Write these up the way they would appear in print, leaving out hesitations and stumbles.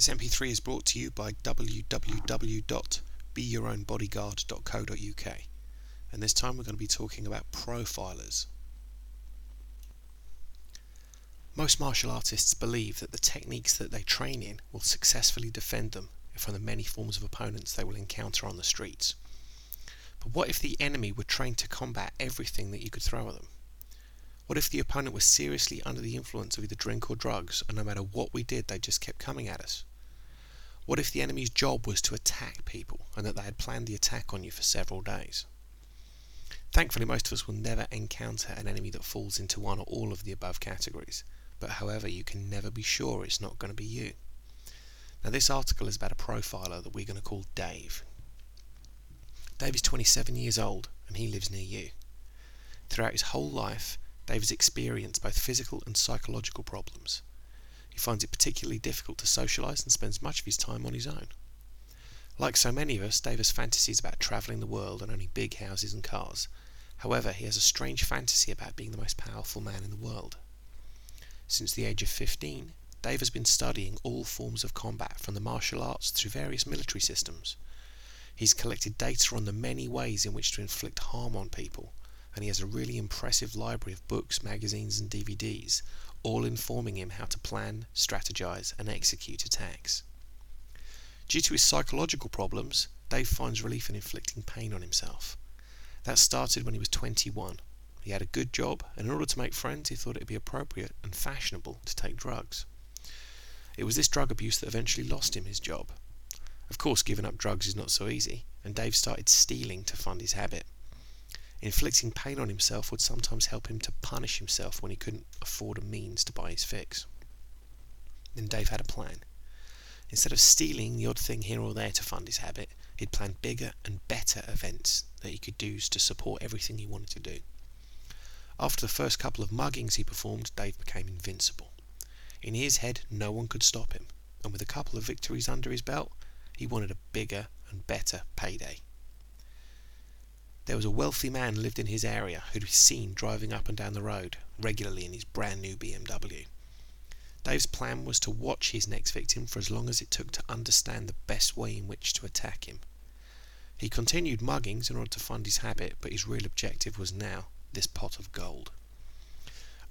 This MP3 is brought to you by www.beyourownbodyguard.co.uk, and this time we're going to be talking about profilers. Most martial artists believe that the techniques that they train in will successfully defend them from the many forms of opponents they will encounter on the streets. But what if the enemy were trained to combat everything that you could throw at them? What if the opponent was seriously under the influence of either drink or drugs, and no matter what we did they just kept coming at us? What if the enemy's job was to attack people, and that they had planned the attack on you for several days? Thankfully, most of us will never encounter an enemy that falls into one or all of the above categories, but however, you can never be sure it's not going to be you. Now, this article is about a profiler that we're going to call Dave. Dave is 27 years old and he lives near you. Throughout his whole life, Dave has experienced both physical and psychological problems. He finds it particularly difficult to socialise and spends much of his time on his own. Like so many of us, Dave has fantasies about travelling the world and owning big houses and cars. However, he has a strange fantasy about being the most powerful man in the world. Since the age of 15, Dave has been studying all forms of combat, from the martial arts through various military systems. He's collected data on the many ways in which to inflict harm on people, and he has a really impressive library of books, magazines and DVDs, all informing him how to plan, strategize and execute attacks. Due to his psychological problems, Dave finds relief in inflicting pain on himself. That started when he was 21. He had a good job, and in order to make friends he thought it would be appropriate and fashionable to take drugs. It was this drug abuse that eventually lost him his job. Of course, giving up drugs is not so easy, and Dave started stealing to fund his habit. Inflicting pain on himself would sometimes help him to punish himself when he couldn't afford a means to buy his fix. Then Dave had a plan. Instead of stealing the odd thing here or there to fund his habit, he'd planned bigger and better events that he could use to support everything he wanted to do. After the first couple of muggings he performed, Dave became invincible. In his head, no one could stop him, and with a couple of victories under his belt, he wanted a bigger and better payday. There was a wealthy man lived in his area who'd be seen driving up and down the road regularly in his brand new BMW. Dave's plan was to watch his next victim for as long as it took to understand the best way in which to attack him. He continued muggings in order to fund his habit, but his real objective was now this pot of gold.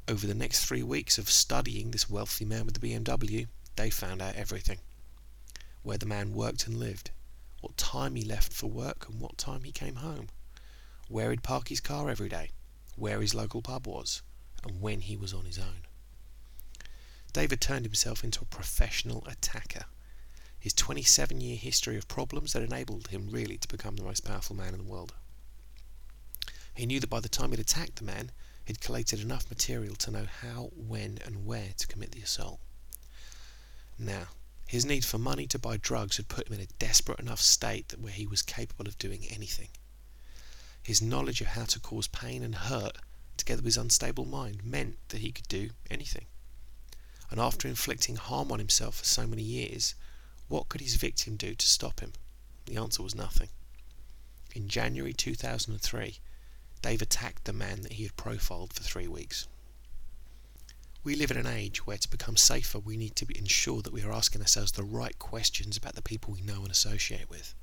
Over the next 3 weeks of studying this wealthy man with the BMW, Dave found out everything. Where the man worked and lived, what time he left for work and what time he came home, where he'd park his car every day, where his local pub was, and when he was on his own. Dave had turned himself into a professional attacker. His 27-year history of problems had enabled him really to become the most powerful man in the world. He knew that by the time he'd attacked the man, he'd collated enough material to know how, when and where to commit the assault. Now, his need for money to buy drugs had put him in a desperate enough state that where he was capable of doing anything. His knowledge of how to cause pain and hurt, together with his unstable mind, meant that he could do anything. And after inflicting harm on himself for so many years, what could his victim do to stop him? The answer was nothing. In January 2003, Dave attacked the man that he had profiled for 3 weeks. We live in an age where, to become safer, we need to ensure that we are asking ourselves the right questions about the people we know and associate with.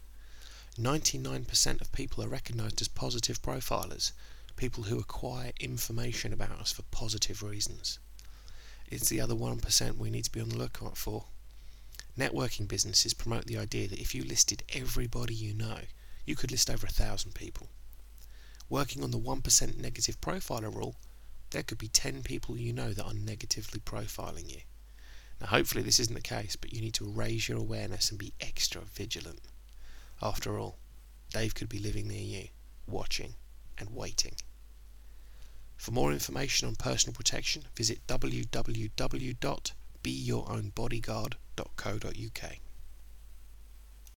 99% of people are recognised as positive profilers, people who acquire information about us for positive reasons. It's the other 1% we need to be on the lookout for. Networking businesses promote the idea that if you listed everybody you know, you could list over 1,000 people. Working on the 1% negative profiler rule, there could be 10 people you know that are negatively profiling you. Now, hopefully this isn't the case, but you need to raise your awareness and be extra vigilant. After all, Dave could be living near you, watching and waiting. For more information on personal protection, visit www.beyourownbodyguard.co.uk.